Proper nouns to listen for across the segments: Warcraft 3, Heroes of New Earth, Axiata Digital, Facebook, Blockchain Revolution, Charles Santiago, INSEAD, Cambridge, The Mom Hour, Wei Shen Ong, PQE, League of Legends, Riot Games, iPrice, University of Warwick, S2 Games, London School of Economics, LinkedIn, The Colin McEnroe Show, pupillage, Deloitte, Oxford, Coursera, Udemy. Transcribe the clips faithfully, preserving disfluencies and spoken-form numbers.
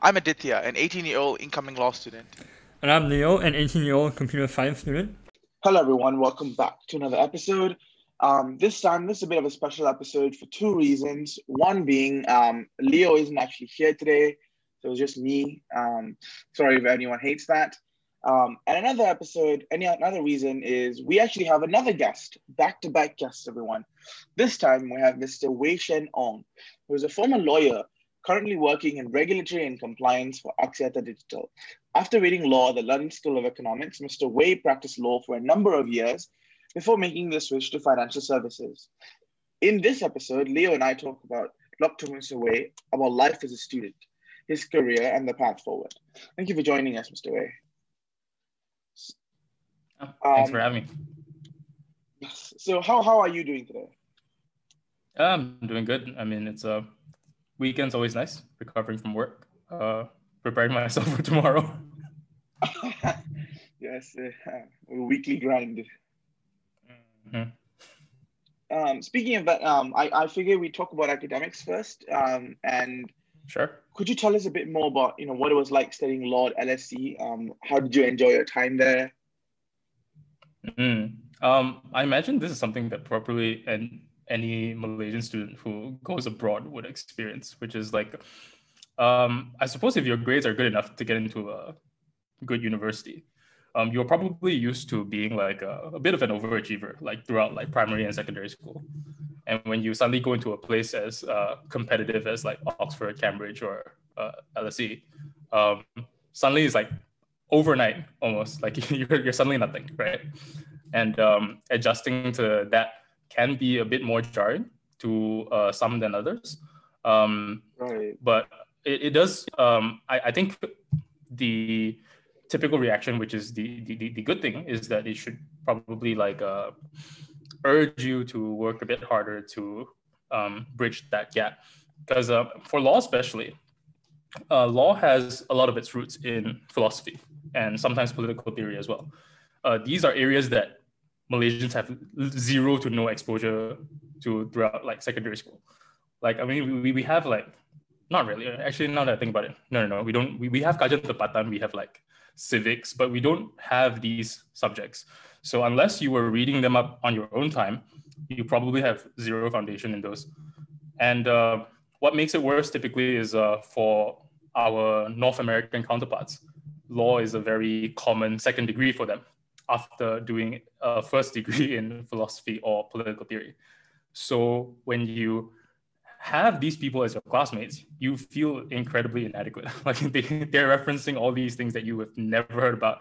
I'm Aditya, an eighteen-year-old incoming law student. And I'm Leo, an eighteen-year-old computer science student. Hello, everyone. Welcome back to another episode. Um, this time, this is a bit of a special episode for two reasons. One being um, Leo isn't actually here today, so it's just me. Um, sorry if anyone hates that. Um, and another episode, any another reason is we actually have another guest, back-to-back guests, everyone. This time we have Mister Wei Shen Ong, who is a former lawyer currently working in regulatory and compliance for Axiata Digital. After reading law at the London School of Economics, Mister Wei practiced law for a number of years before making the switch to financial services. In this episode, Leo and I talk about talk to Mister Wei about life as a student, his career, and the path forward. Thank you for joining us, Mister Wei. Oh, thanks um, for having me. Yes. So how, how are you doing today? I'm doing good. I mean, it's a uh, weekend's always nice, recovering from work, uh, preparing myself for tomorrow. Yes, uh, weekly grind. Mm-hmm. Um, speaking of that, um, I, I figure we talk about academics first. Um, and sure. Could you tell us a bit more about, you know, what it was like studying law at L S E? Um, how did you enjoy your time there? Mm-hmm. Um, I imagine this is something that probably an, any Malaysian student who goes abroad would experience, which is like, um, I suppose if your grades are good enough to get into a good university, um, you're probably used to being like a, a bit of an overachiever, like throughout like primary and secondary school. And when you suddenly go into a place as uh, competitive as like Oxford, Cambridge, or uh, L S E, um, suddenly it's like, overnight, almost like you're, you're suddenly nothing, right? And um, adjusting to that can be a bit more jarring to uh, some than others. Um, right. But it, it does, um, I, I think the typical reaction, which is the, the, the good thing, is that it should probably like uh, urge you to work a bit harder to um, bridge that gap. Because uh, for law especially, Uh, law has a lot of its roots in philosophy and sometimes political theory as well. Uh, these are areas that Malaysians have zero to no exposure to throughout like secondary school. Like, I mean, we, we have like, not really, actually now that I think about it, no, no, no, we don't, we, we have Kajian Tempatan, we have like civics, but we don't have these subjects. So unless you were reading them up on your own time, you probably have zero foundation in those. And uh, what makes it worse typically is uh, for our North American counterparts, law is a very common second degree for them after doing a first degree in philosophy or political theory. So when you have these people as your classmates, you feel incredibly inadequate. Like they, they're referencing all these things that you have never heard about.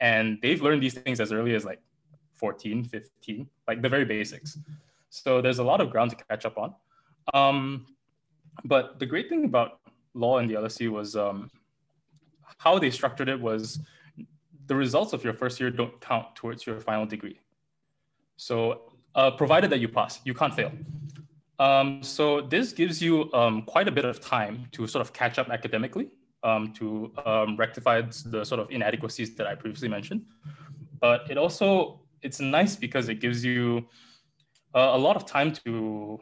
And they've learned these things as early as like fourteen, fifteen, like the very basics. So there's a lot of ground to catch up on. Um, but the great thing about law in the L S E was um, how they structured it was the results of your first year don't count towards your final degree. So uh, provided that you pass, you can't fail. Um, so this gives you um, quite a bit of time to sort of catch up academically, um, to um, rectify the sort of inadequacies that I previously mentioned. But it also, it's nice because it gives you uh, a lot of time to,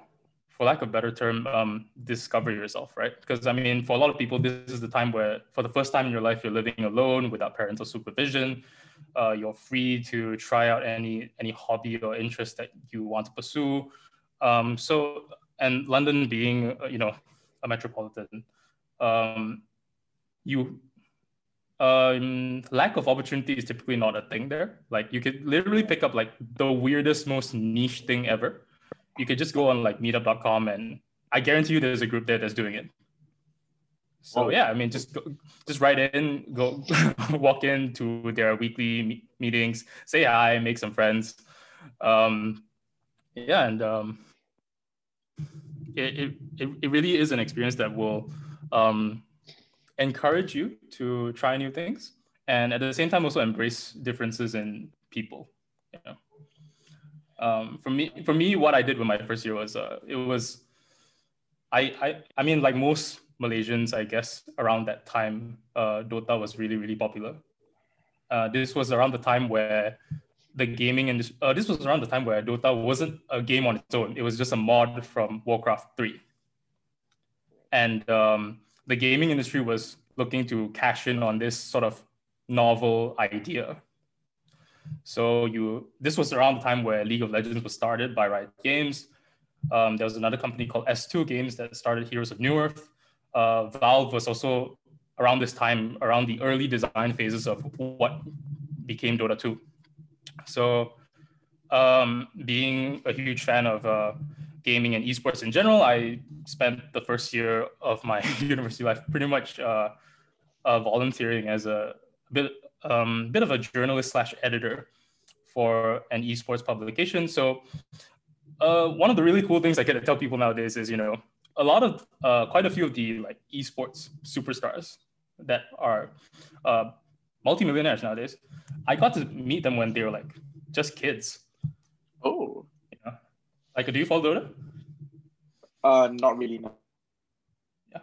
for lack of a better term, um, discover yourself, right? Because I mean, for a lot of people, this is the time where for the first time in your life, you're living alone without parental supervision. Uh, you're free to try out any any hobby or interest that you want to pursue. Um, so, and London being, you know, a metropolitan, um, you, um, lack of opportunity is typically not a thing there. Like you could literally pick up like the weirdest, most niche thing ever. You could just go on like meetup dot com and I guarantee you there's a group there that's doing it. So Whoa. Yeah, I mean, just go, just write in, go walk into their weekly me- meetings, say hi, make some friends. Um, yeah, and um, it, it, it really is an experience that will um, encourage you to try new things and at the same time also embrace differences in people, you know. Um, for me, for me, what I did with my first year was, uh, it was, I, I, I mean, like most Malaysians, I guess, around that time, uh, Dota was really, really popular. Uh, this was around the time where the gaming industry, uh, this was around the time where Dota wasn't a game on its own. It was just a mod from Warcraft three. And um, the gaming industry was looking to cash in on this sort of novel idea. So you, this was around the time where League of Legends was started by Riot Games. Um, there was another company called S two Games that started Heroes of New Earth. Uh, Valve was also around this time, around the early design phases of what became Dota two. So um, being a huge fan of uh, gaming and esports in general, I spent the first year of my university life pretty much uh, uh, volunteering as a bit, um, bit of a journalist slash editor for an esports publication. So uh, one of the really cool things I get to tell people nowadays is, you know, a lot of, uh, quite a few of the like esports superstars that are uh, multi-millionaires nowadays, I got to meet them when they were like just kids. Oh. Yeah. Like, do you follow Dota? Uh, not really, no. Yeah.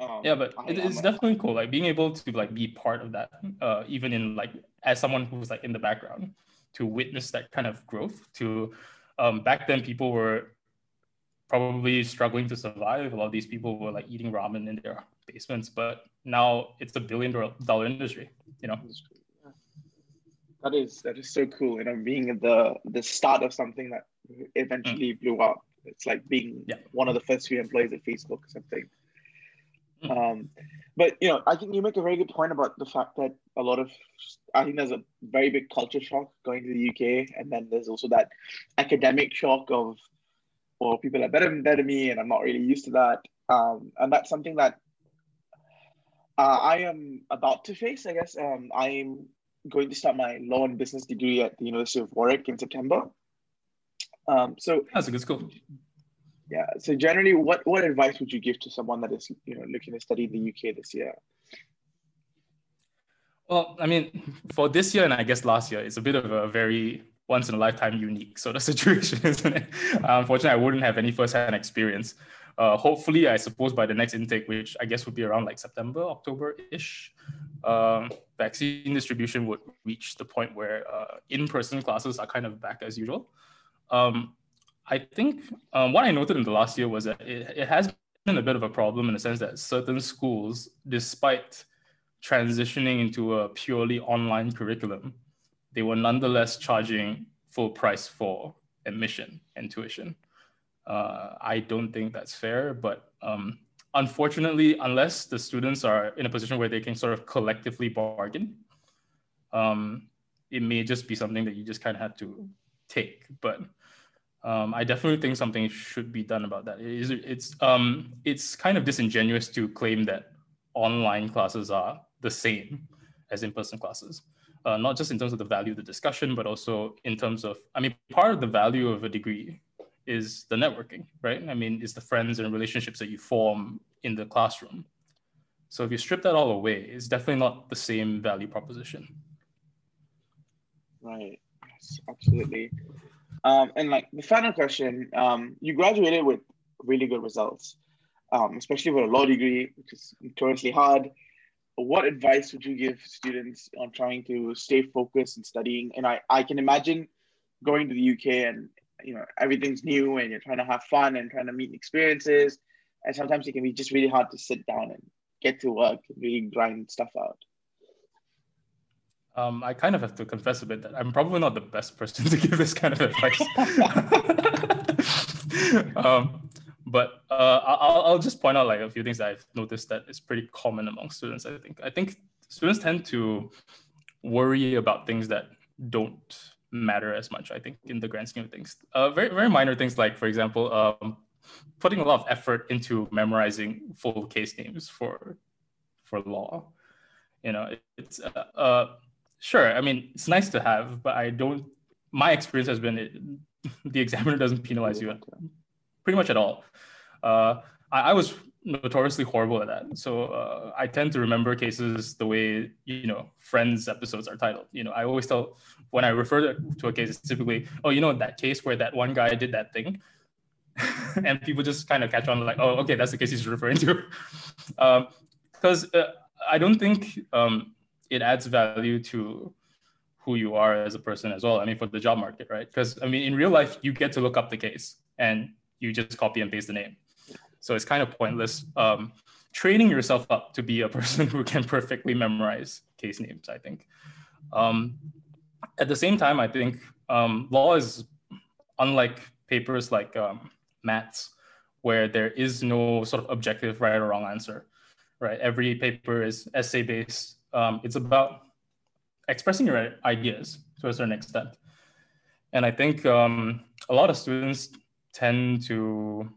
Um, yeah, but I, it, it's I'm definitely cool. Like being able to like be part of that, uh, even in like, as someone who's like in the background, to witness that kind of growth to, um, back then people were probably struggling to survive. A lot of these people were like eating ramen in their basements, but now it's a billion dollar industry, you know? That is, that is so cool. You know, being at the, the start of something that eventually mm. blew up. It's like being yeah. one of the first few employees at Facebook or something. Mm. Um, but, you know, I think you make a very good point about the fact that a lot of, I think there's a very big culture shock going to the U K. And then there's also that academic shock of, or people are better than, better than me, and I'm not really used to that. Um, and that's something that uh, I am about to face, I guess. Um, I'm going to start my law and business degree at the University of Warwick in September. Um, so that's a good school. Yeah. So generally, what, what advice would you give to someone that is, you know, looking to study in the U K this year? Well, I mean, for this year and I guess last year, it's a bit of a very once in a lifetime unique sort of situation, isn't it? Unfortunately, I wouldn't have any first-hand experience. Uh, hopefully, I suppose by the next intake, which I guess would be around like September, October-ish, um, vaccine distribution would reach the point where uh, in-person classes are kind of back as usual. Um, I think um, what I noted in the last year was that it, it has been a bit of a problem in the sense that certain schools, despite transitioning into a purely online curriculum, they were nonetheless charging full price for admission and tuition. Uh, I don't think that's fair, but um, unfortunately, unless the students are in a position where they can sort of collectively bargain, um, it may just be something that you just kind of have to take. But um, I definitely think something should be done about that. It is, it's, um, it's kind of disingenuous to claim that online classes are the same as in-person classes. Uh, not just in terms of the value of the discussion, but also in terms of, I mean, part of the value of a degree is the networking, right? I mean, it's the friends and relationships that you form in the classroom. So if you strip that all away, it's definitely not the same value proposition. Right, yes, absolutely. Um, and like the final question, um, you graduated with really good results, um, especially with a law degree, which is notoriously hard. What advice would you give students on trying to stay focused and studying? And I, I can imagine going to the U K and, you know, everything's new and you're trying to have fun and trying to meet experiences. And sometimes it can be just really hard to sit down and get to work and really grind stuff out. Um, I kind of have to confess a bit that I'm probably not the best person to give this kind of advice. um, But uh, I'll, I'll just point out like a few things that I've noticed that is pretty common among students, I think. I think students tend to worry about things that don't matter as much, I think, in the grand scheme of things. Uh, very, very minor things like, for example, um, putting a lot of effort into memorizing full case names for, for law. You know, it's uh, uh, sure, I mean, it's nice to have, but I don't, my experience has been it, the examiner doesn't penalize you pretty much at all. Uh, I, I was notoriously horrible at that. So uh, I tend to remember cases the way, you know, Friends episodes are titled. You know, I always tell, when I refer to a case, it's typically, oh, you know, that case where that one guy did that thing. And people just kind of catch on like, oh, okay, that's the case he's referring to. Because um, uh, I don't think um, it adds value to who you are as a person as well. I mean, for the job market, right? Because I mean, in real life, you get to look up the case and you just copy and paste the name. So it's kind of pointless. Um, training yourself up to be a person who can perfectly memorize case names, I think. Um, at the same time, I think um, law is unlike papers like um, maths, where there is no sort of objective right or wrong answer, right? Every paper is essay-based. Um, it's about expressing your ideas to a certain extent. And I think um, a lot of students tend to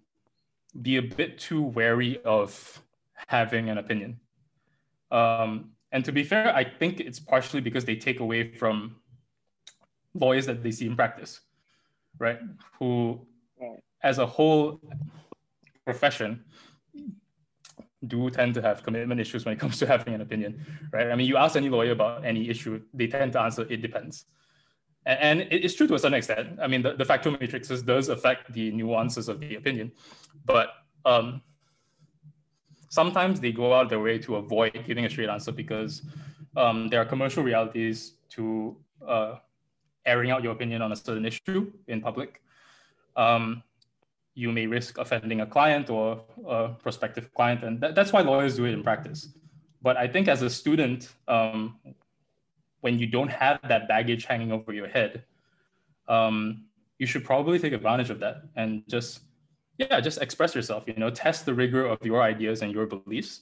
be a bit too wary of having an opinion. Um, and to be fair, I think it's partially because they take away from lawyers that they see in practice, right? Who, as a whole profession, do tend to have commitment issues when it comes to having an opinion, right? I mean, you ask any lawyer about any issue, they tend to answer, it depends. And it's true to a certain extent. I mean, the, the factual matrices does affect the nuances of the opinion, but um, sometimes they go out of their way to avoid giving a straight answer because um, there are commercial realities to uh, airing out your opinion on a certain issue in public. Um, you may risk offending a client or a prospective client, and th that's why lawyers do it in practice. But I think as a student, um, when you don't have that baggage hanging over your head, um, you should probably take advantage of that and just, yeah, just express yourself, you know, test the rigor of your ideas and your beliefs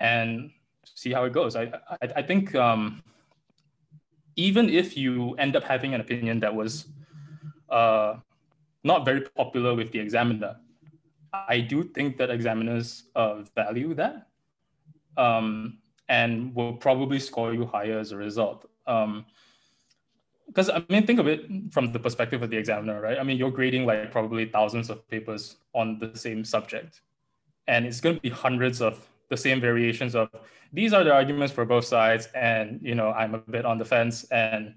and see how it goes. I, I, I think um, even if you end up having an opinion that was uh, not very popular with the examiner, I do think that examiners uh, value that. Um, and will probably score you higher as a result. Um, because I mean, think of it from the perspective of the examiner, right? I mean, you're grading like probably thousands of papers on the same subject, and it's gonna be hundreds of the same variations of, these are the arguments for both sides, and you know, I'm a bit on the fence, and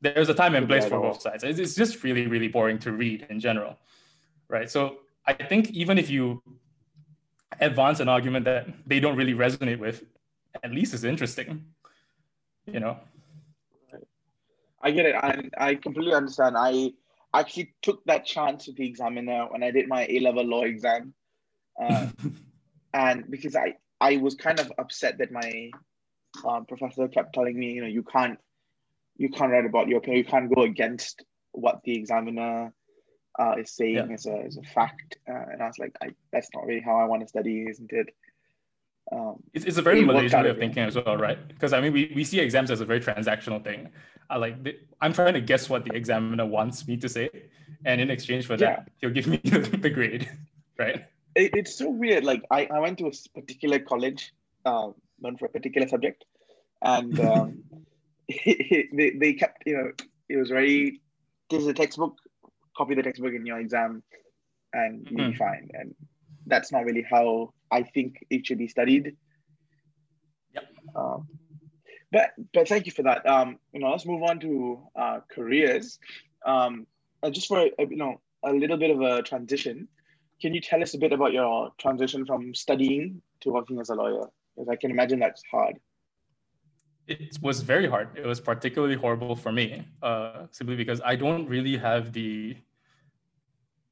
there's a time and place for both sides. It's just really, really boring to read in general, right? So I think even if you advance an argument that they don't really resonate with, at least is interesting, you know? I get it. I, I completely understand. I actually took that chance with the examiner when I did my A level law exam. Uh, and because I, I was kind of upset that my uh, professor kept telling me, you know, you can't, you can't write about your opinion, you can't go against what the examiner Uh, is saying yeah. as, a, as a fact, uh, and I was like, I, that's not really how I want to study, isn't it? Um, it's, it's a very Malaysian way of thinking as well, right? Because I mean, we, we see exams as a very transactional thing. I like, the, I'm trying to guess what the examiner wants me to say, and in exchange for yeah. that, he'll give me the grade, right? It, it's so weird. Like, I, I went to a particular college, um, learned for a particular subject, and um, it, it, they, they kept, you know, it was very, this is a textbook, copy the textbook in your exam and you'll be mm. fine. And that's not really how I think it should be studied. Yep. Um, but but thank you for that. Um, you know, let's move on to uh, careers. Um, uh, just for a, you know a little bit of a transition, can you tell us a bit about your transition from studying to working as a lawyer? Because I can imagine that's hard. It was very hard. It was particularly horrible for me, uh, simply because I don't really have the,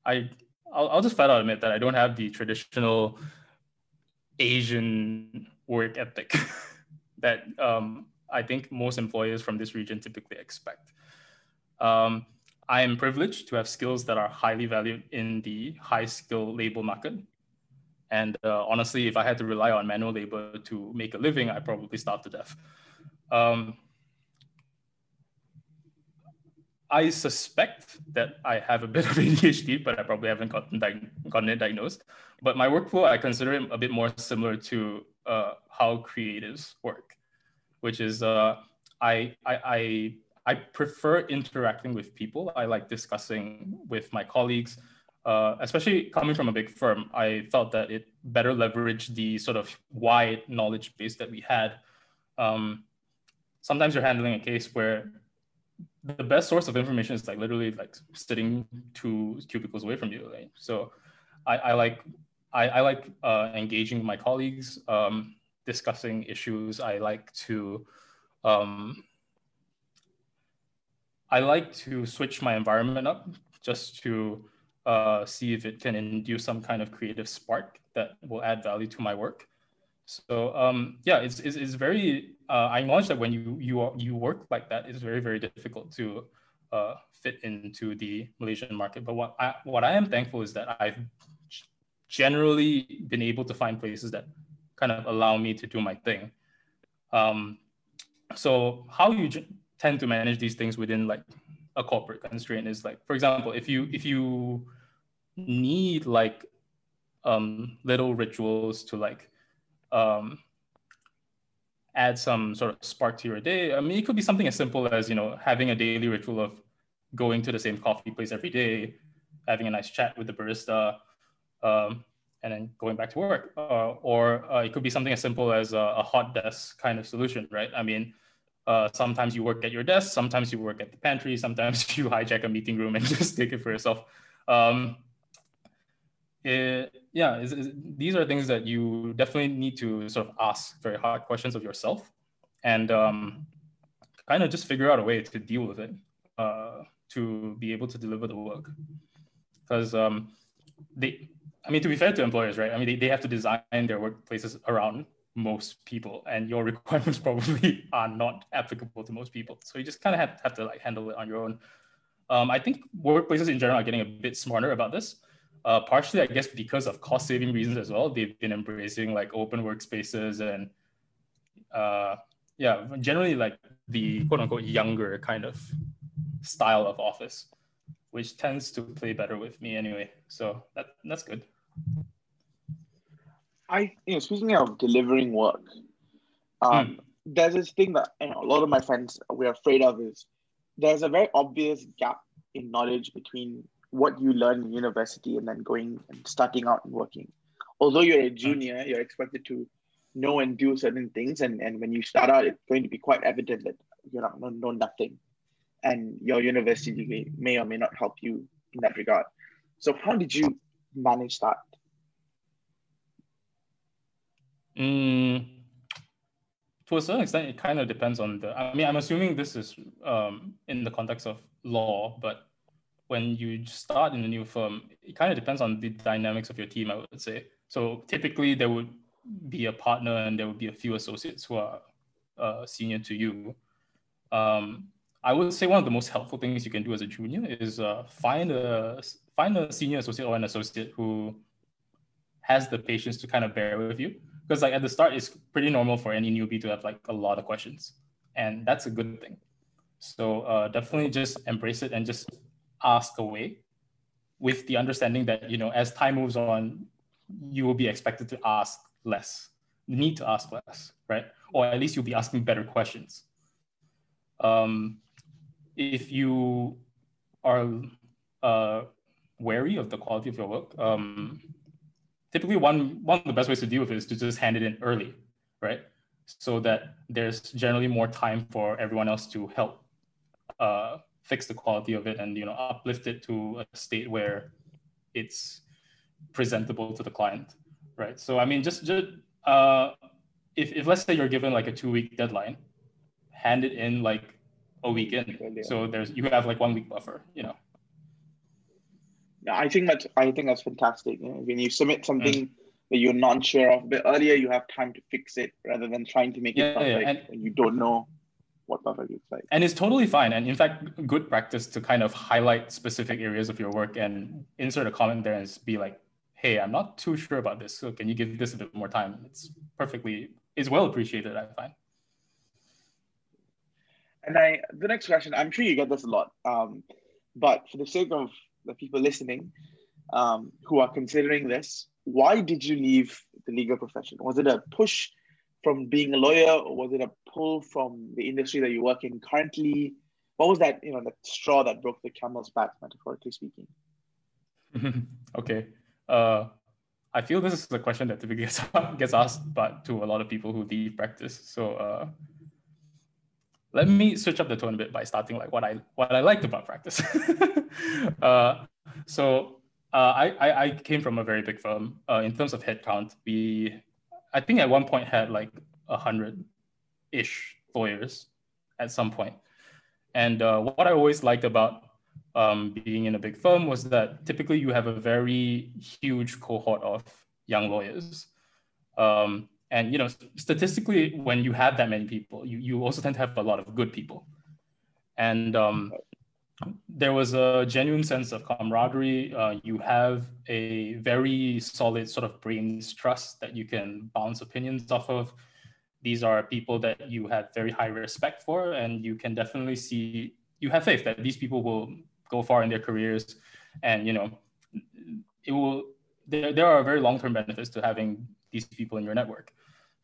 I, I'll, I'll just flat out admit that I don't have the traditional Asian work ethic that um, I think most employers from this region typically expect. Um, I am privileged to have skills that are highly valued in the high skill labor market. And uh, honestly, if I had to rely on manual labor to make a living, I'd probably starve to death. Um, I suspect that I have a bit of A D H D, but I probably haven't gotten, gotten it diagnosed. But my workflow, I consider it a bit more similar to uh, how creatives work, which is uh, I, I, I, I prefer interacting with people. I like discussing with my colleagues, uh, especially coming from a big firm. I felt that it better leveraged the sort of wide knowledge base that we had. Um, Sometimes you're handling a case where the best source of information is like literally like sitting two cubicles away from you, right? So I, I like I, I like uh, engaging my colleagues, um, discussing issues. I like to um, I like to switch my environment up just to uh, see if it can induce some kind of creative spark that will add value to my work. So um, yeah, it's, it's, it's very, uh, I acknowledge that when you, you, are, you work like that, it's very, very difficult to uh, fit into the Malaysian market. But what I, what I am thankful is that I've generally been able to find places that kind of allow me to do my thing. Um, so how you tend to manage these things within like a corporate constraint is like, for example, if you, if you need like um, little rituals to like, Um, add some sort of spark to your day. I mean, it could be something as simple as, you know, having a daily ritual of going to the same coffee place every day, having a nice chat with the barista, um, and then going back to work. Uh, or uh, it could be something as simple as a, a hot desk kind of solution, right? I mean, uh, sometimes you work at your desk, sometimes you work at the pantry, sometimes you hijack a meeting room and just take it for yourself. Um, It, yeah, it's, it's, these are things that you definitely need to sort of ask very hard questions of yourself and um, kind of just figure out a way to deal with it uh, to be able to deliver the work. Because um, they, I mean, to be fair to employers, right? I mean, they, they have to design their workplaces around most people, and your requirements probably are not applicable to most people. So you just kind of have, have to like handle it on your own. Um, I think workplaces in general are getting a bit smarter about this. Uh, partially, I guess, because of cost-saving reasons as well. They've been embracing like open workspaces and uh, yeah, generally like the quote-unquote younger kind of style of office, which tends to play better with me anyway. So that, that's good. I, you know, speaking of delivering work, um, hmm. there's this thing that you know, a lot of my friends we're afraid of is there's a very obvious gap in knowledge between what you learn in university and then going and starting out and working. Although you're a junior, you're expected to know and do certain things. And, and when you start out, it's going to be quite evident that you don't know, know nothing. And your university degree may or may not help you in that regard. So how did you manage that? Mm, to a certain extent, it kind of depends on the, I mean, I'm assuming this is um, in the context of law, but when you start in a new firm, it kind of depends on the dynamics of your team, I would say. So typically there would be a partner and there would be a few associates who are uh, senior to you. Um, I would say one of the most helpful things you can do as a junior is uh, find a find a senior associate or an associate who has the patience to kind of bear with you. Because like at the start, it's pretty normal for any newbie to have like a lot of questions, and that's a good thing. So uh, definitely just embrace it and just ask away, with the understanding that, you know, as time moves on, you will be expected to ask less, need to ask less, right? Or at least you'll be asking better questions. Um, if you are uh, wary of the quality of your work, um, typically one, one of the best ways to deal with it is to just hand it in early, right? So that there's generally more time for everyone else to help uh, fix the quality of it and, you know, uplift it to a state where it's presentable to the client, right? So, I mean, just, just uh, if, if let's say you're given like a two week deadline, hand it in like a week in. So there's, you have like one week buffer, you know? Yeah, I think that's, I think that's fantastic. You know, when you submit something mm. that you're not sure of, but earlier you have time to fix it rather than trying to make yeah, it perfect yeah, and when you don't know what buffer you play. And it's totally fine. And in fact, good practice to kind of highlight specific areas of your work and insert a comment there and be like, hey, I'm not too sure about this. So can you give this a bit more time? It's perfectly, it's well appreciated, I find. And I, the next question, I'm sure you get this a lot, um, but for the sake of the people listening um, who are considering this, why did you leave the legal profession? Was it a push from being a lawyer, or was it a pull from the industry that you work in currently? What was that, you know, that straw that broke the camel's back, metaphorically speaking? Okay. Uh, I feel this is the question that typically gets, gets asked but to a lot of people who leave practice. So uh, let me switch up the tone a bit by starting like what I what I liked about practice. uh, so uh, I, I came from a very big firm. Uh, in terms of headcount, we... I think at one point had like a hundred-ish lawyers at some point. And uh, what I always liked about um, being in a big firm was that typically you have a very huge cohort of young lawyers. Um, and, you know, statistically, when you have that many people, you, you also tend to have a lot of good people. And um, there was a genuine sense of camaraderie. Uh, you have a very solid sort of brains trust that you can bounce opinions off of. These are people that you have very high respect for, and you can definitely see, you have faith that these people will go far in their careers. And, you know, it will, there, there are very long-term benefits to having these people in your network.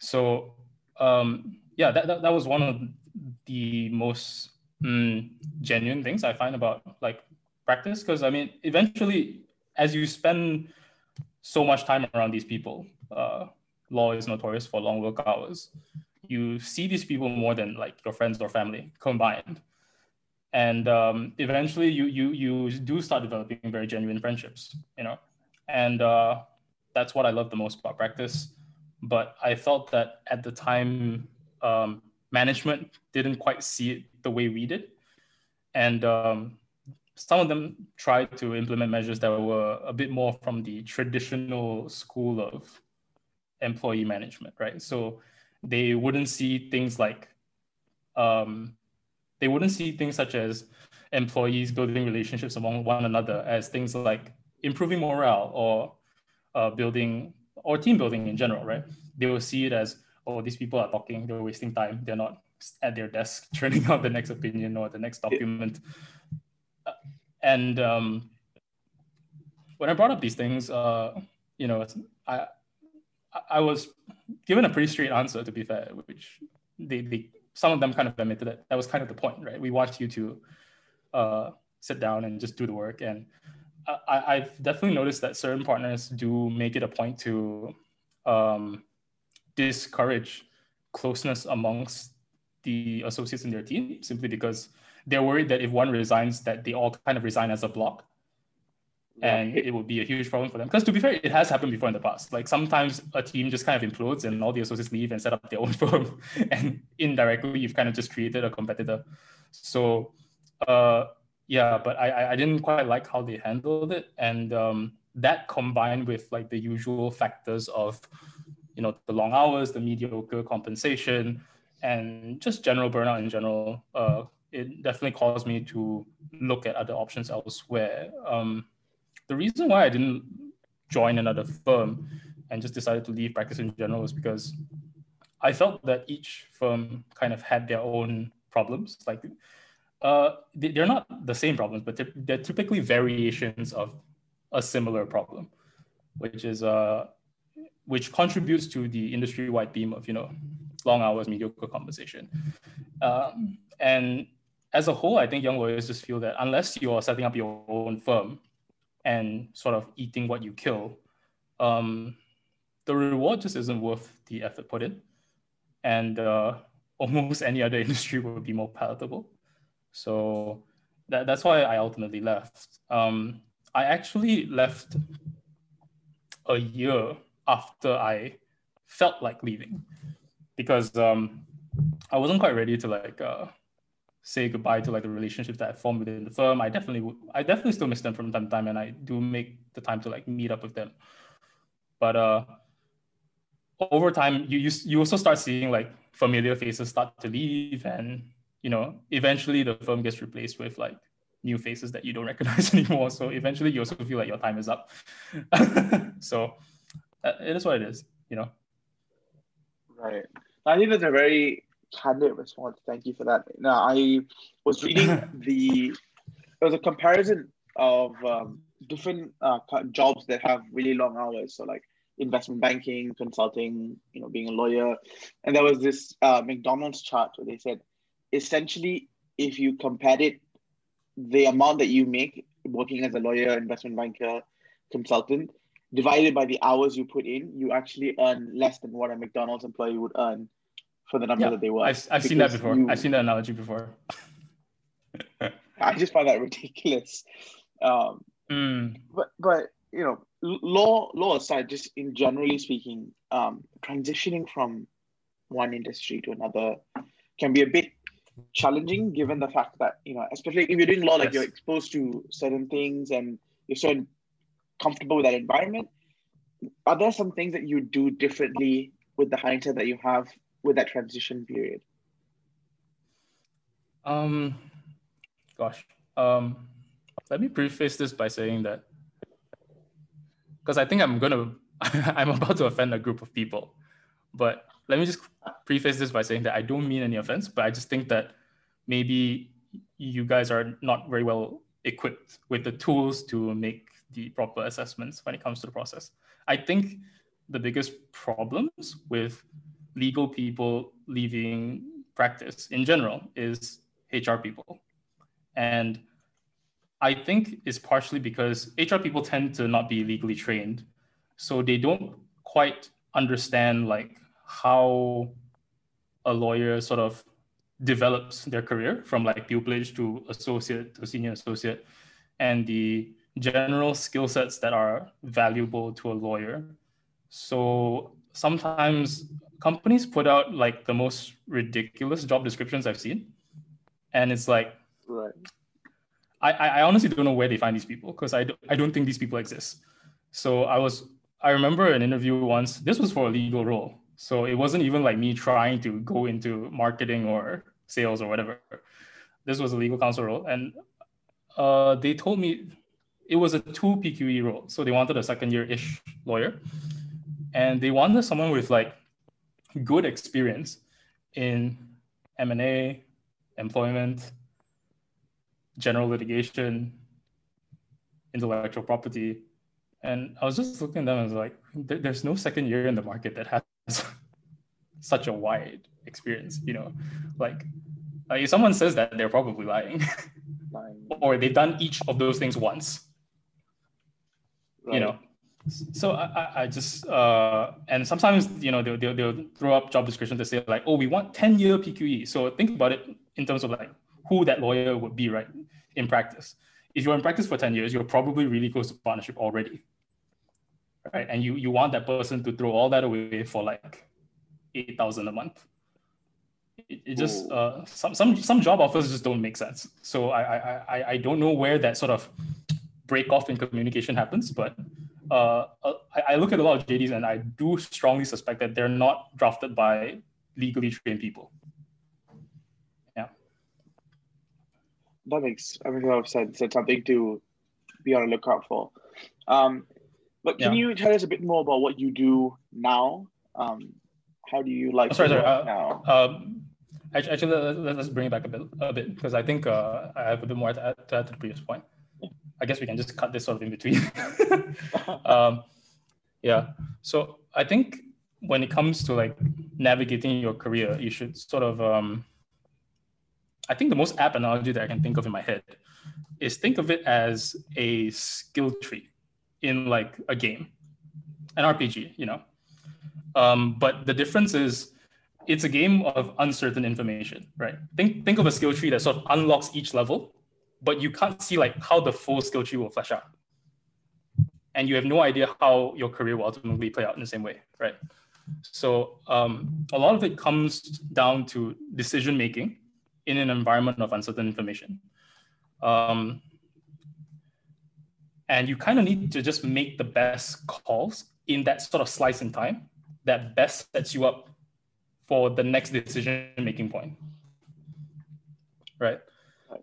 So um, yeah, that, that, that was one of the most mm, genuine things I find about like practice. Cause I mean, eventually as you spend so much time around these people, uh, law is notorious for long work hours. You see these people more than like your friends or family combined. And um, eventually you, you, you do start developing very genuine friendships, you know? And uh, that's what I love the most about practice. But I felt that at the time, um, management didn't quite see it the way we did. And um, some of them tried to implement measures that were a bit more from the traditional school of employee management, right? So they wouldn't see things like, um, they wouldn't see things such as employees building relationships among one another as things like improving morale or uh, building or team building in general, right? They will see it as, oh, these people are talking, they're wasting time. They're not at their desk churning out the next opinion or the next document. And um, when I brought up these things, uh, you know, I, I was given a pretty straight answer, to be fair, which they, they some of them kind of admitted that that was kind of the point, right? We want you to uh, sit down and just do the work. And I, I've definitely noticed that certain partners do make it a point to um, discourage closeness amongst the associates in their team, simply because they're worried that if one resigns, that they all kind of resign as a block. And it would be a huge problem for them. Because to be fair, it has happened before in the past. Like sometimes a team just kind of implodes and all the associates leave and set up their own firm. And indirectly, you've kind of just created a competitor. So uh, yeah, but I, I didn't quite like how they handled it. And um, that combined with like the usual factors of, you know, the long hours, the mediocre compensation, and just general burnout in general, uh, it definitely caused me to look at other options elsewhere. Um, The reason why I didn't join another firm and just decided to leave practice in general was because I felt that each firm kind of had their own problems. Like uh, they're not the same problems, but they're, they're typically variations of a similar problem, which is uh, which contributes to the industry-wide theme of, you know, long hours, mediocre compensation. Um, and as a whole, I think young lawyers just feel that unless you are setting up your own firm and sort of eating what you kill, um, the reward just isn't worth the effort put in. And uh, almost any other industry would be more palatable. So that, that's why I ultimately left. Um, I actually left a year after I felt like leaving because um, I wasn't quite ready to like, uh, say goodbye to like the relationships that I formed within the firm. I definitely would, I definitely still miss them from time to time, and I do make the time to like meet up with them. But uh, over time, you, you you also start seeing like familiar faces start to leave, and you know eventually the firm gets replaced with like new faces that you don't recognize anymore. So eventually you also feel like your time is up. So uh, it is what it is, you know. Right. I think that's a very candid response. Thank you for that. Now, I was reading the, there was a comparison of um, different uh, jobs that have really long hours. So like investment banking, consulting, you know, being a lawyer. And there was this uh, McDonald's chart where they said, essentially, if you compared it, the amount that you make working as a lawyer, investment banker, consultant, divided by the hours you put in, you actually earn less than what a McDonald's employee would earn for the number yeah, that they were. I've, I've seen that before. You, I've seen that analogy before. I just find that ridiculous. Um, mm. But, but you know, law law aside, just in generally speaking, um, transitioning from one industry to another can be a bit challenging, given the fact that, you know, especially if you're doing law, like yes. you're exposed to certain things and you're so comfortable with that environment. Are there some things that you do differently with the hindsight that you have with that transition period? Um, gosh, um, let me preface this by saying that, because I think I'm going to, I'm about to offend a group of people, but let me just preface this by saying that I don't mean any offense, but I just think that maybe you guys are not very well equipped with the tools to make the proper assessments when it comes to the process. I think the biggest problems with legal people leaving practice in general is H R people. And I think it's partially because H R people tend to not be legally trained. So they don't quite understand like how a lawyer sort of develops their career from like pupillage to associate to senior associate, and the general skill sets that are valuable to a lawyer. So sometimes companies put out like the most ridiculous job descriptions I've seen. And it's like, right. I, I honestly don't know where they find these people, because I, do, I don't think these people exist. So I was, I remember an interview once, this was for a legal role. So it wasn't even like me trying to go into marketing or sales or whatever. This was a legal counsel role. And uh, they told me it was a two P Q E role. So they wanted a second year-ish lawyer. And they wanted someone with like good experience in M and A, employment, general litigation, intellectual property. And I was just looking at them and was like, there, there's no second year in the market that has such a wide experience, you know, like, like if someone says that, they're probably lying, lying. Or they've done each of those things once, right. You know. So I, I just, uh, and sometimes, you know, they'll, they'll, they'll throw up job descriptions to say like, oh, we want ten year P Q E. So think about it in terms of like who that lawyer would be, right, in practice. If you're in practice for ten years, you're probably really close to partnership already, right? And you, you want that person to throw all that away for like eight thousand a month. It, it just, uh, some, some, some job offers just don't make sense. So I, I, I don't know where that sort of break off in communication happens, but uh, I, I look at a lot of J Ds and I do strongly suspect that they're not drafted by legally trained people. Yeah. That makes, I mean, I've said, said something to be on the lookout for. Um, but can yeah. you tell us a bit more about what you do now? Um, How do you like? Oh, sorry, sorry. Uh, now? Um, actually, actually, let's bring it back a bit, a bit, because I think uh, I have a bit more to add to, add to the previous point. I guess we can just cut this sort of in between. um, yeah. So I think when it comes to like navigating your career, you should sort of. Um, I think the most apt analogy that I can think of in my head is think of it as a skill tree in like a game, an R P G, you know. Um, but the difference is it's a game of uncertain information, right? Think think of a skill tree that sort of unlocks each level, but you can't see like how the full skill tree will flesh out. And you have no idea how your career will ultimately play out in the same way, right? So um, a lot of it comes down to decision-making in an environment of uncertain information. Um, and you kind of need to just make the best calls in that sort of slice in time that best sets you up for the next decision-making point, right?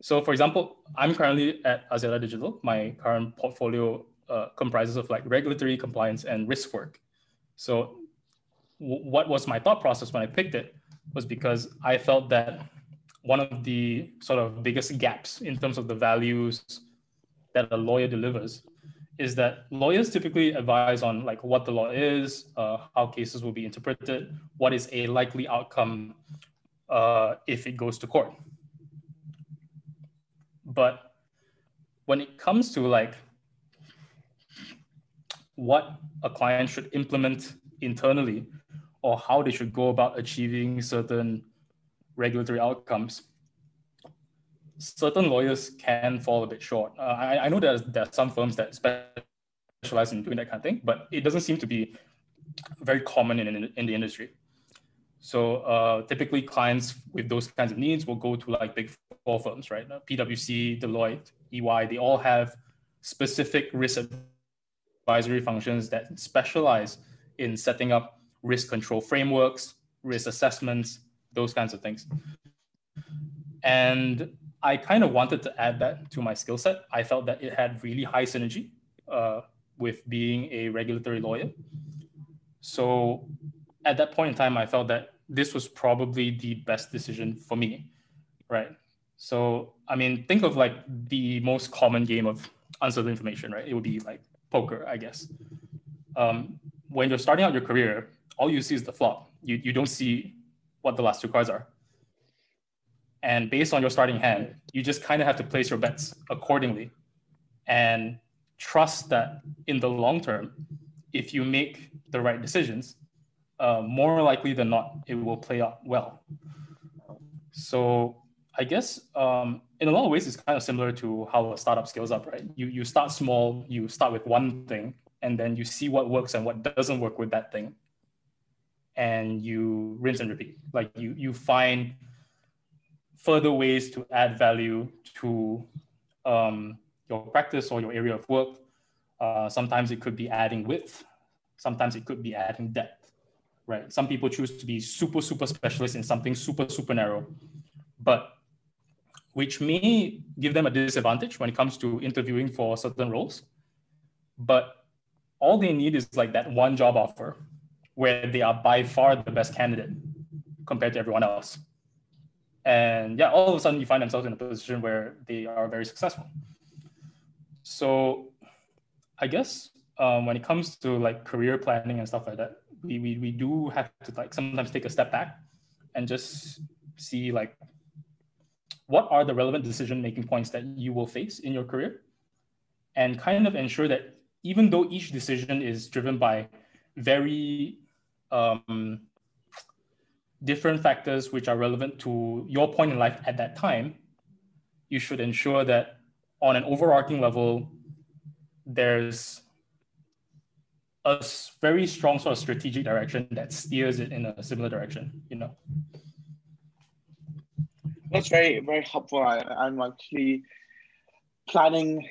So for example, I'm currently at Axiata Digital. My current portfolio uh, comprises of like regulatory compliance and risk work. So w- what was my thought process when I picked it was because I felt that one of the sort of biggest gaps in terms of the values that a lawyer delivers is that lawyers typically advise on like what the law is, uh, how cases will be interpreted, what is a likely outcome uh, if it goes to court. But when it comes to like what a client should implement internally or how they should go about achieving certain regulatory outcomes, certain lawyers can fall a bit short. Uh, I, I know there's, there are some firms that specialize in doing that kind of thing, but it doesn't seem to be very common in, in, in the industry. So uh, typically clients with those kinds of needs will go to like big four firms, right? P W C, Deloitte, E Y, they all have specific risk advisory functions that specialize in setting up risk control frameworks, risk assessments, those kinds of things. And I kind of wanted to add that to my skill set. I felt that it had really high synergy uh, with being a regulatory lawyer. So at that point in time, I felt that this was probably the best decision for me, right? So, I mean, think of like the most common game of uncertain information, right? It would be like poker, I guess. Um, when you're starting out your career, all you see is the flop. You, you don't see what the last two cards are. And based on your starting hand, you just kind of have to place your bets accordingly and trust that in the long term, if you make the right decisions, uh, more likely than not, it will play out well. So I guess um, in a lot of ways, it's kind of similar to how a startup scales up, right? You, you start small, you start with one thing, and then you see what works and what doesn't work with that thing. And you rinse and repeat. Like you, you find further ways to add value to um, your practice or your area of work. Uh, sometimes it could be adding width. Sometimes it could be adding depth, right? Some people choose to be super, super specialist in something super, super narrow, but which may give them a disadvantage when it comes to interviewing for certain roles. But all they need is like that one job offer where they are by far the best candidate compared to everyone else. And yeah, all of a sudden you find themselves in a position where they are very successful. So I guess um, when it comes to like career planning and stuff like that, we, we, we do have to like sometimes take a step back and just see like, what are the relevant decision-making points that you will face in your career? And kind of ensure that even though each decision is driven by very um, different factors which are relevant to your point in life at that time, you should ensure that on an overarching level, there's a very strong sort of strategic direction that steers it in a similar direction, you know? That's very, very helpful. I, I'm actually planning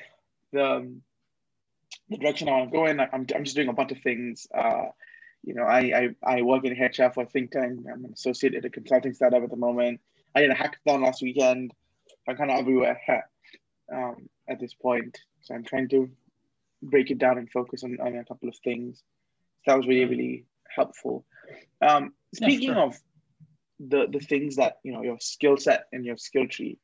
the, the direction I want to go in. I'm, I'm just doing a bunch of things. Uh, You know, I, I, I work in H R for a think tank. I'm an associate at a consulting startup at the moment. I did a hackathon last weekend. I'm kind of everywhere um, at this point. So I'm trying to break it down and focus on, on a couple of things. So that was really, really helpful. Um, speaking yeah, sure. of the, the things that, you know, your skill set and your skill tree,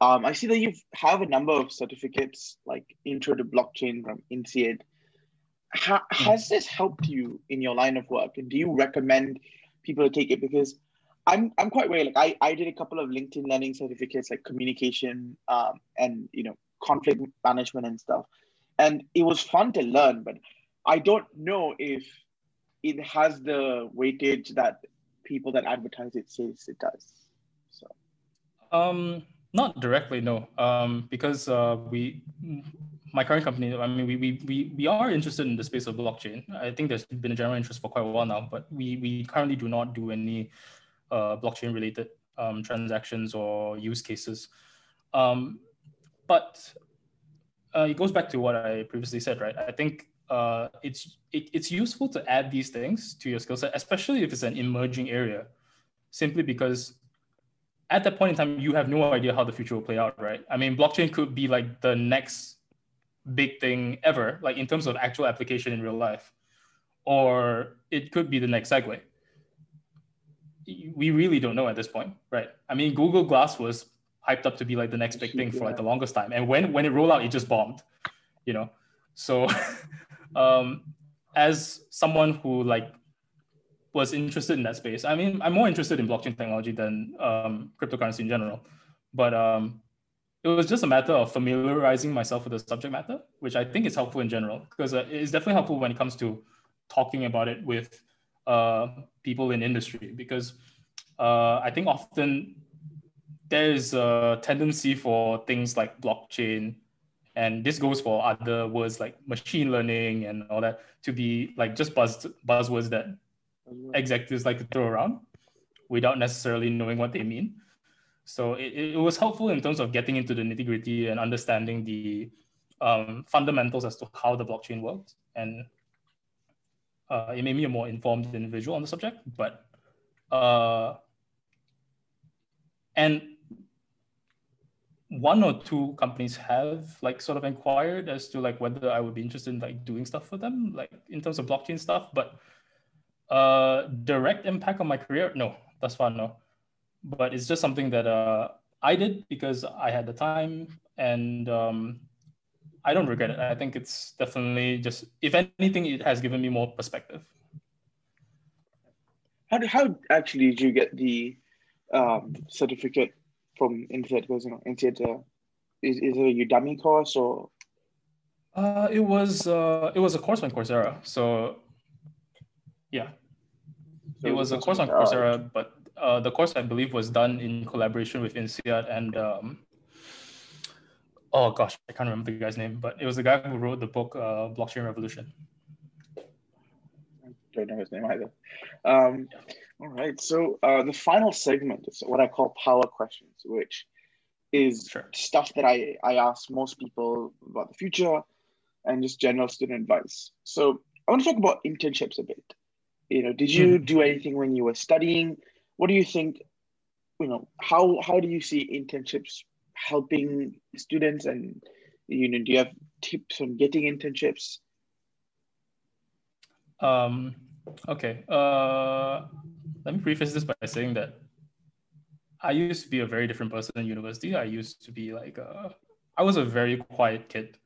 um, I see that you have a number of certificates like Intro to Blockchain from INSEAD. How, has this helped you in your line of work? And do you recommend people to take it? Because I'm I'm quite wary. Like I, I did a couple of LinkedIn learning certificates like communication um, and you know conflict management and stuff. And it was fun to learn, but I don't know if it has the weightage that people that advertise it says it does. So um not directly, no. Um because uh, we My current company, I mean, we, we we we are interested in the space of blockchain. I think there's been a general interest for quite a while now, but we we currently do not do any uh, blockchain-related um, transactions or use cases. Um, but uh, it goes back to what I previously said, right? I think uh, it's it, it's useful to add these things to your skill set, especially if it's an emerging area, simply because at that point in time, you have no idea how the future will play out, right? I mean, blockchain could be like the next big thing ever, like in terms of actual application in real life, or it could be the next segue. We really don't know at this point, right? I mean, Google Glass was hyped up to be like the next big thing for like the longest time. And when, when it rolled out, it just bombed, you know? So um, as someone who like was interested in that space, I mean, I'm more interested in blockchain technology than um, cryptocurrency in general, but um, it was just a matter of familiarizing myself with the subject matter, which I think is helpful in general, because uh, it's definitely helpful when it comes to talking about it with uh, people in industry, because uh, I think often there's a tendency for things like blockchain, and this goes for other words like machine learning and all that, to be like just buzz buzzwords that executives like to throw around. without necessarily knowing what they mean. So it, it was helpful in terms of getting into the nitty-gritty and understanding the um, fundamentals as to how the blockchain worked. And uh, it made me a more informed individual on the subject. But uh, and one or two companies have like sort of inquired as to like whether I would be interested in like doing stuff for them, like in terms of blockchain stuff. But uh, direct impact on my career, no, thus far, no. But it's just something that uh, I did because I had the time, and um, I don't regret it. I think it's definitely just, if anything, it has given me more perspective. How did, how actually did you get the um, certificate from INSEAD? Because you know, INSEAD, uh, is, is it a Udemy course or? Uh, it was uh, it was a course on Coursera. So yeah, so it was a course on Coursera, uh, but Uh, the course, I believe, was done in collaboration with INSEAD and, um, oh gosh, I can't remember the guy's name, but it was the guy who wrote the book, uh, Blockchain Revolution. I don't know his name either. Um, yeah. All right, so uh, the final segment is what I call power questions, which is sure. stuff that I, I ask most people about the future and just general student advice. So I want to talk about internships a bit. You know, did you mm-hmm. do anything when you were studying? What do you think, you know, how, how do you see internships helping students, and, you know, do you have tips on getting internships? Um, okay, uh, let me preface this by saying that I used to be a very different person in university. I used to be like, a, I was a very quiet kid,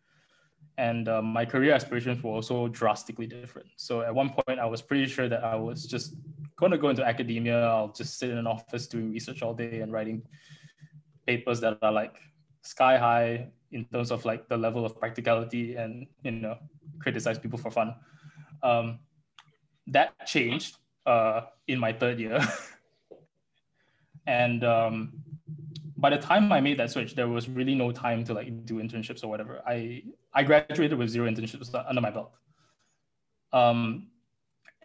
and uh, my career aspirations were also drastically different. So at one point I was pretty sure that I was just going to go into academia. I'll just sit in an office doing research all day and writing papers that are like sky high in terms of like the level of practicality, and, you know, criticize people for fun. Um, that changed uh, in my third year. And um, by the time I made that switch, there was really no time to like do internships or whatever. I, I graduated with zero internships under my belt. Um,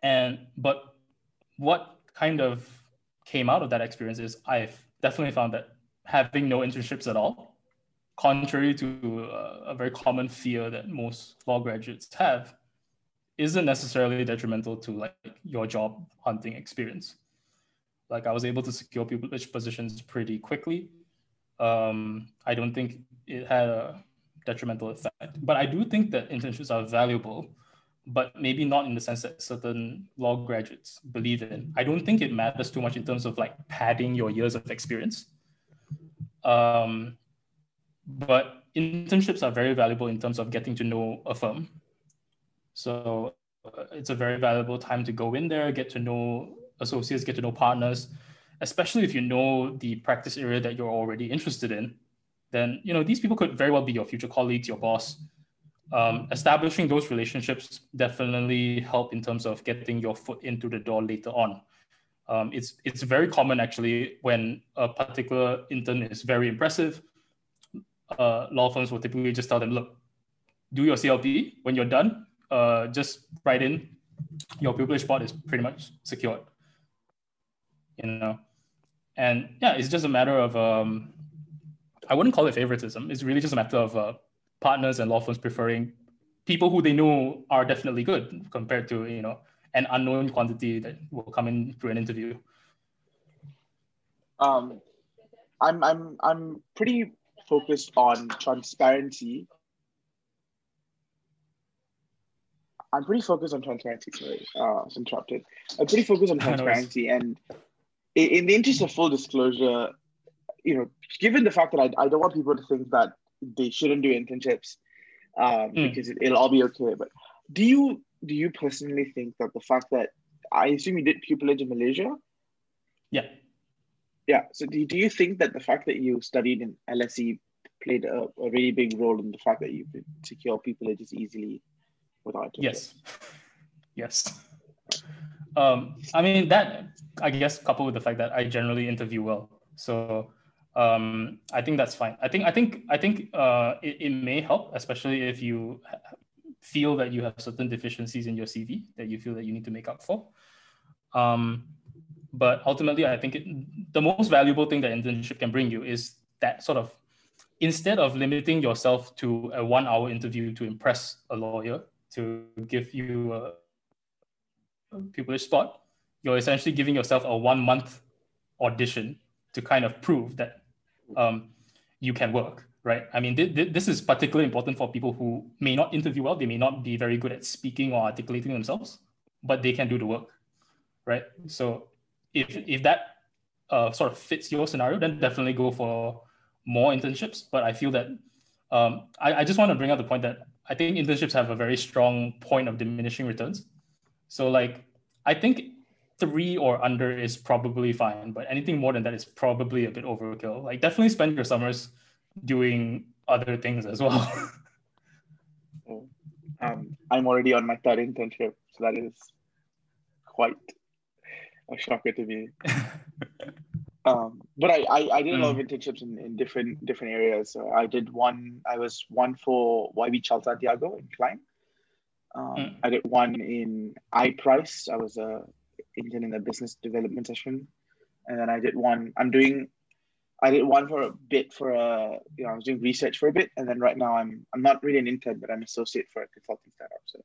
and, but what kind of came out of that experience is I've definitely found that having no internships at all, contrary to a, a very common fear that most law graduates have, isn't necessarily detrimental to like your job hunting experience. Like I was able to secure privileged positions pretty quickly. Um, I don't think it had a detrimental effect, but I do think that internships are valuable, but maybe not in the sense that certain law graduates believe in. I don't think it matters too much in terms of like padding your years of experience. Um, but internships are very valuable in terms of getting to know a firm. So it's a very valuable time to go in there, get to know associates, get to know partners, especially if you know the practice area that you're already interested in. Then, you know, these people could very well be your future colleagues, your boss. Um, establishing those relationships definitely help in terms of getting your foot into the door later on. Um, it's, it's very common actually when a particular intern is very impressive, uh, law firms will typically just tell them, look, do your C L P. When you're done, uh, just write in, your privilege spot is pretty much secured. You know, and yeah, it's just a matter of, um, I wouldn't call it favoritism. It's really just a matter of uh, partners and law firms preferring people who they know are definitely good compared to, you know, an unknown quantity that will come in through an interview. Um, I'm I'm I'm pretty focused on transparency. I'm pretty focused on transparency. Sorry, uh, I was interrupted. I'm pretty focused on transparency, and in, in the interest of full disclosure, you know, given the fact that I, I don't want people to think that they shouldn't do internships um, mm. because it, it'll all be okay. But do you do you personally think that the fact that, I assume you did pupillage in Malaysia? Yeah. Yeah, so do, do you think that the fact that you studied in L S E played a, a really big role in the fact that you could secure pupillages easily without internships? Yes, yes. Um, I mean, that, I guess, coupled with the fact that I generally interview well. So Um, I think that's fine. I think I think I think uh, it, it may help, especially if you feel that you have certain deficiencies in your C V that you feel that you need to make up for. Um, But ultimately, I think it, the most valuable thing that internship can bring you is that sort of, instead of limiting yourself to a one hour interview to impress a lawyer to give you a pupillage spot, you're essentially giving yourself a one month audition to kind of prove that um, you can work, right? I mean, th th this is particularly important for people who may not interview well. They may not be very good at speaking or articulating themselves, but they can do the work, right? So if, if that uh, sort of fits your scenario, then definitely go for more internships. But I feel that, um, I, I just want to bring out the point that I think internships have a very strong point of diminishing returns. So like, I think three or under is probably fine, but anything more than that is probably a bit overkill. Like definitely spend your summers doing other things as well. um, I'm already on my third internship, so that is quite a shocker to me. um, but I, I, I did a lot mm. of internships in, in different different areas. So I did one, I was one for Y B Charles Santiago in Klein. Um, mm. I did one in iPrice. I was a intern in the business development session, and then I did one. I'm doing, I did one for a bit for a, you know, I was doing research for a bit, and then right now I'm I'm not really an intern, but I'm associate for a consulting startup. So,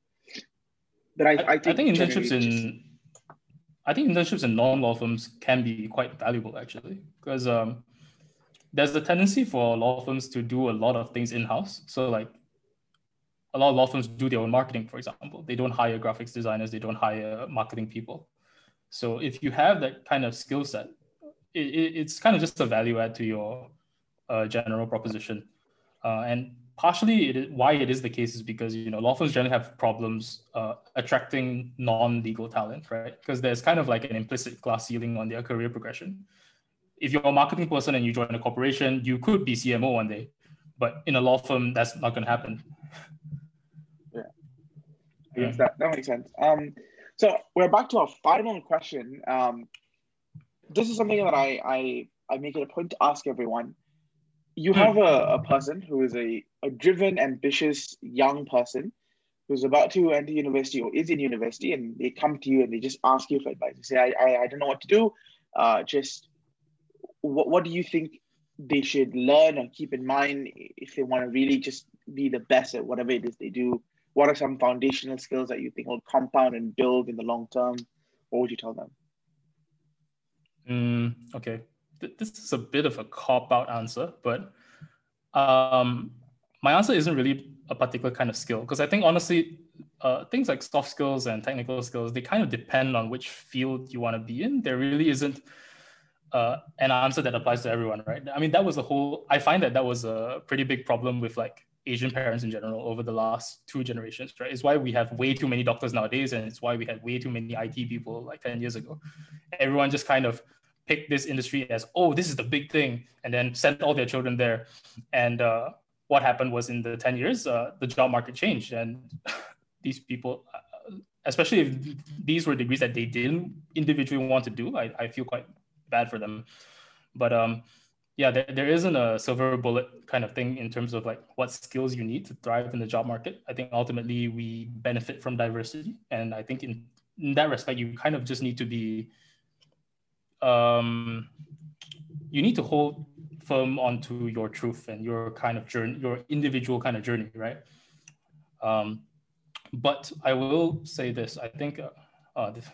but I I, I, think, I think internships in, just... I think internships in non-law firms can be quite valuable actually, because um, there's a tendency for law firms to do a lot of things in-house. So like, a lot of law firms do their own marketing, for example. They don't hire graphics designers. They don't hire marketing people. So if you have that kind of skill set, it, it, it's kind of just a value add to your uh, general proposition. Uh, and partially it is, why it is the case is because, you know, law firms generally have problems uh, attracting non-legal talent, right? Because there's kind of like an implicit glass ceiling on their career progression. If you're a marketing person and you join a corporation, you could be C M O one day, but in a law firm, that's not going to happen. Yeah, I guess that, that makes sense. Um, So we're back to our final question. Um, this is something that I, I, I make it a point to ask everyone. You have a, a person who is a, a driven, ambitious, young person who's about to enter university or is in university, and they come to you and they just ask you for advice. They say, I, I, I don't know what to do. Uh, just what, what do you think they should learn or keep in mind if they want to really just be the best at whatever it is they do? What are some foundational skills that you think will compound and build in the long term? What would you tell them? Mm, okay, Th this is a bit of a cop-out answer, but um, my answer isn't really a particular kind of skill, because I think honestly, uh, things like soft skills and technical skills, they kind of depend on which field you want to be in. There really isn't uh, an answer that applies to everyone, right? I mean, that was the whole, I find that that was a pretty big problem with like Asian parents in general over the last two generations, right? It's why we have way too many doctors nowadays, and it's why we had way too many I T people like ten years ago. Everyone just kind of picked this industry as, oh, this is the big thing, and then sent all their children there. And uh, what happened was in the ten years, uh, the job market changed, and these people, especially if these were degrees that they didn't individually want to do, I, I feel quite bad for them. But um, yeah, there, there isn't a silver bullet kind of thing in terms of like what skills you need to thrive in the job market. I think ultimately we benefit from diversity. And I think in, in that respect, you kind of just need to be, um, you need to hold firm onto your truth and your kind of journey, your individual kind of journey, right? Um, but I will say this, I think, uh, uh, this,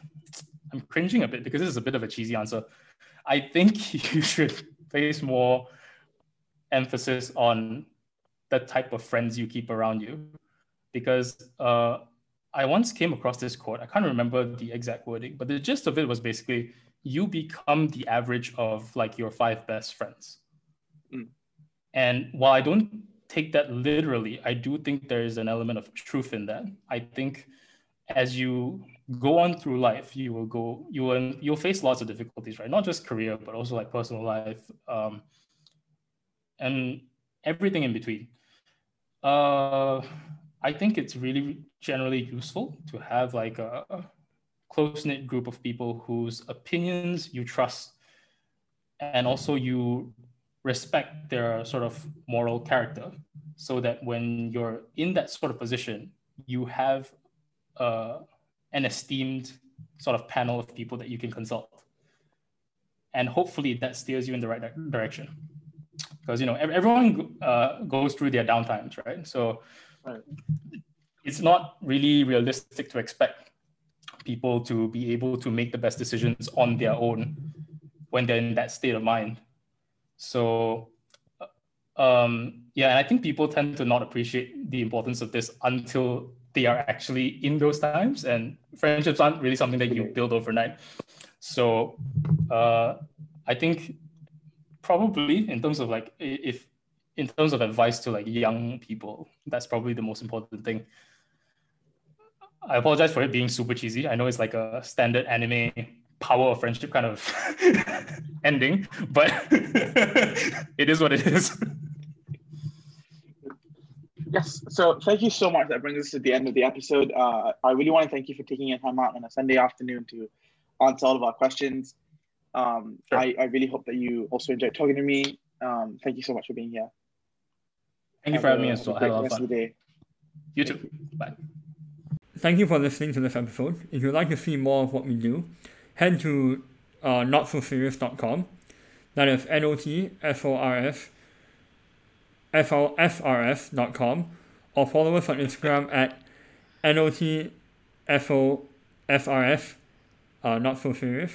I'm cringing a bit because this is a bit of a cheesy answer. I think you should place more emphasis on the type of friends you keep around you. Because uh, I once came across this quote, I can't remember the exact wording, but the gist of it was basically, you become the average of like your five best friends. Mm. And while I don't take that literally, I do think there is an element of truth in that. I think as you go on through life, you will go, you will, you'll face lots of difficulties, right? Not just career, but also like personal life, um, and everything in between. Uh, I think it's really generally useful to have like a, a close-knit group of people whose opinions you trust, and also you respect their sort of moral character, so that when you're in that sort of position, you have uh, an esteemed sort of panel of people that you can consult. And hopefully that steers you in the right direction. Because, you know, everyone uh, goes through their downtimes, right? So right. It's not really realistic to expect people to be able to make the best decisions on their own when they're in that state of mind. So, um, yeah, and I think people tend to not appreciate the importance of this until they are actually in those times. And friendships aren't really something that you build overnight. So uh, I think probably in terms of like, if in terms of advice to like young people, that's probably the most important thing. I apologize for it being super cheesy. I know it's like a standard anime power of friendship kind of ending, but it is what it is. Yes, so thank you so much. That brings us to the end of the episode. Uh, I really want to thank you for taking your time out on a Sunday afternoon to answer all of our questions. Um, sure. I, I really hope that you also enjoyed talking to me. Um, thank you so much for being here. Thank you for having me as well. Have a great day. You too. Bye. Thank you for listening to this episode. If you'd like to see more of what we do, head to uh, not so serious dot com. That is N O T S O R S F O F R S dot com, or follow us on Instagram at N O T S O F R S. Uh, not so serious.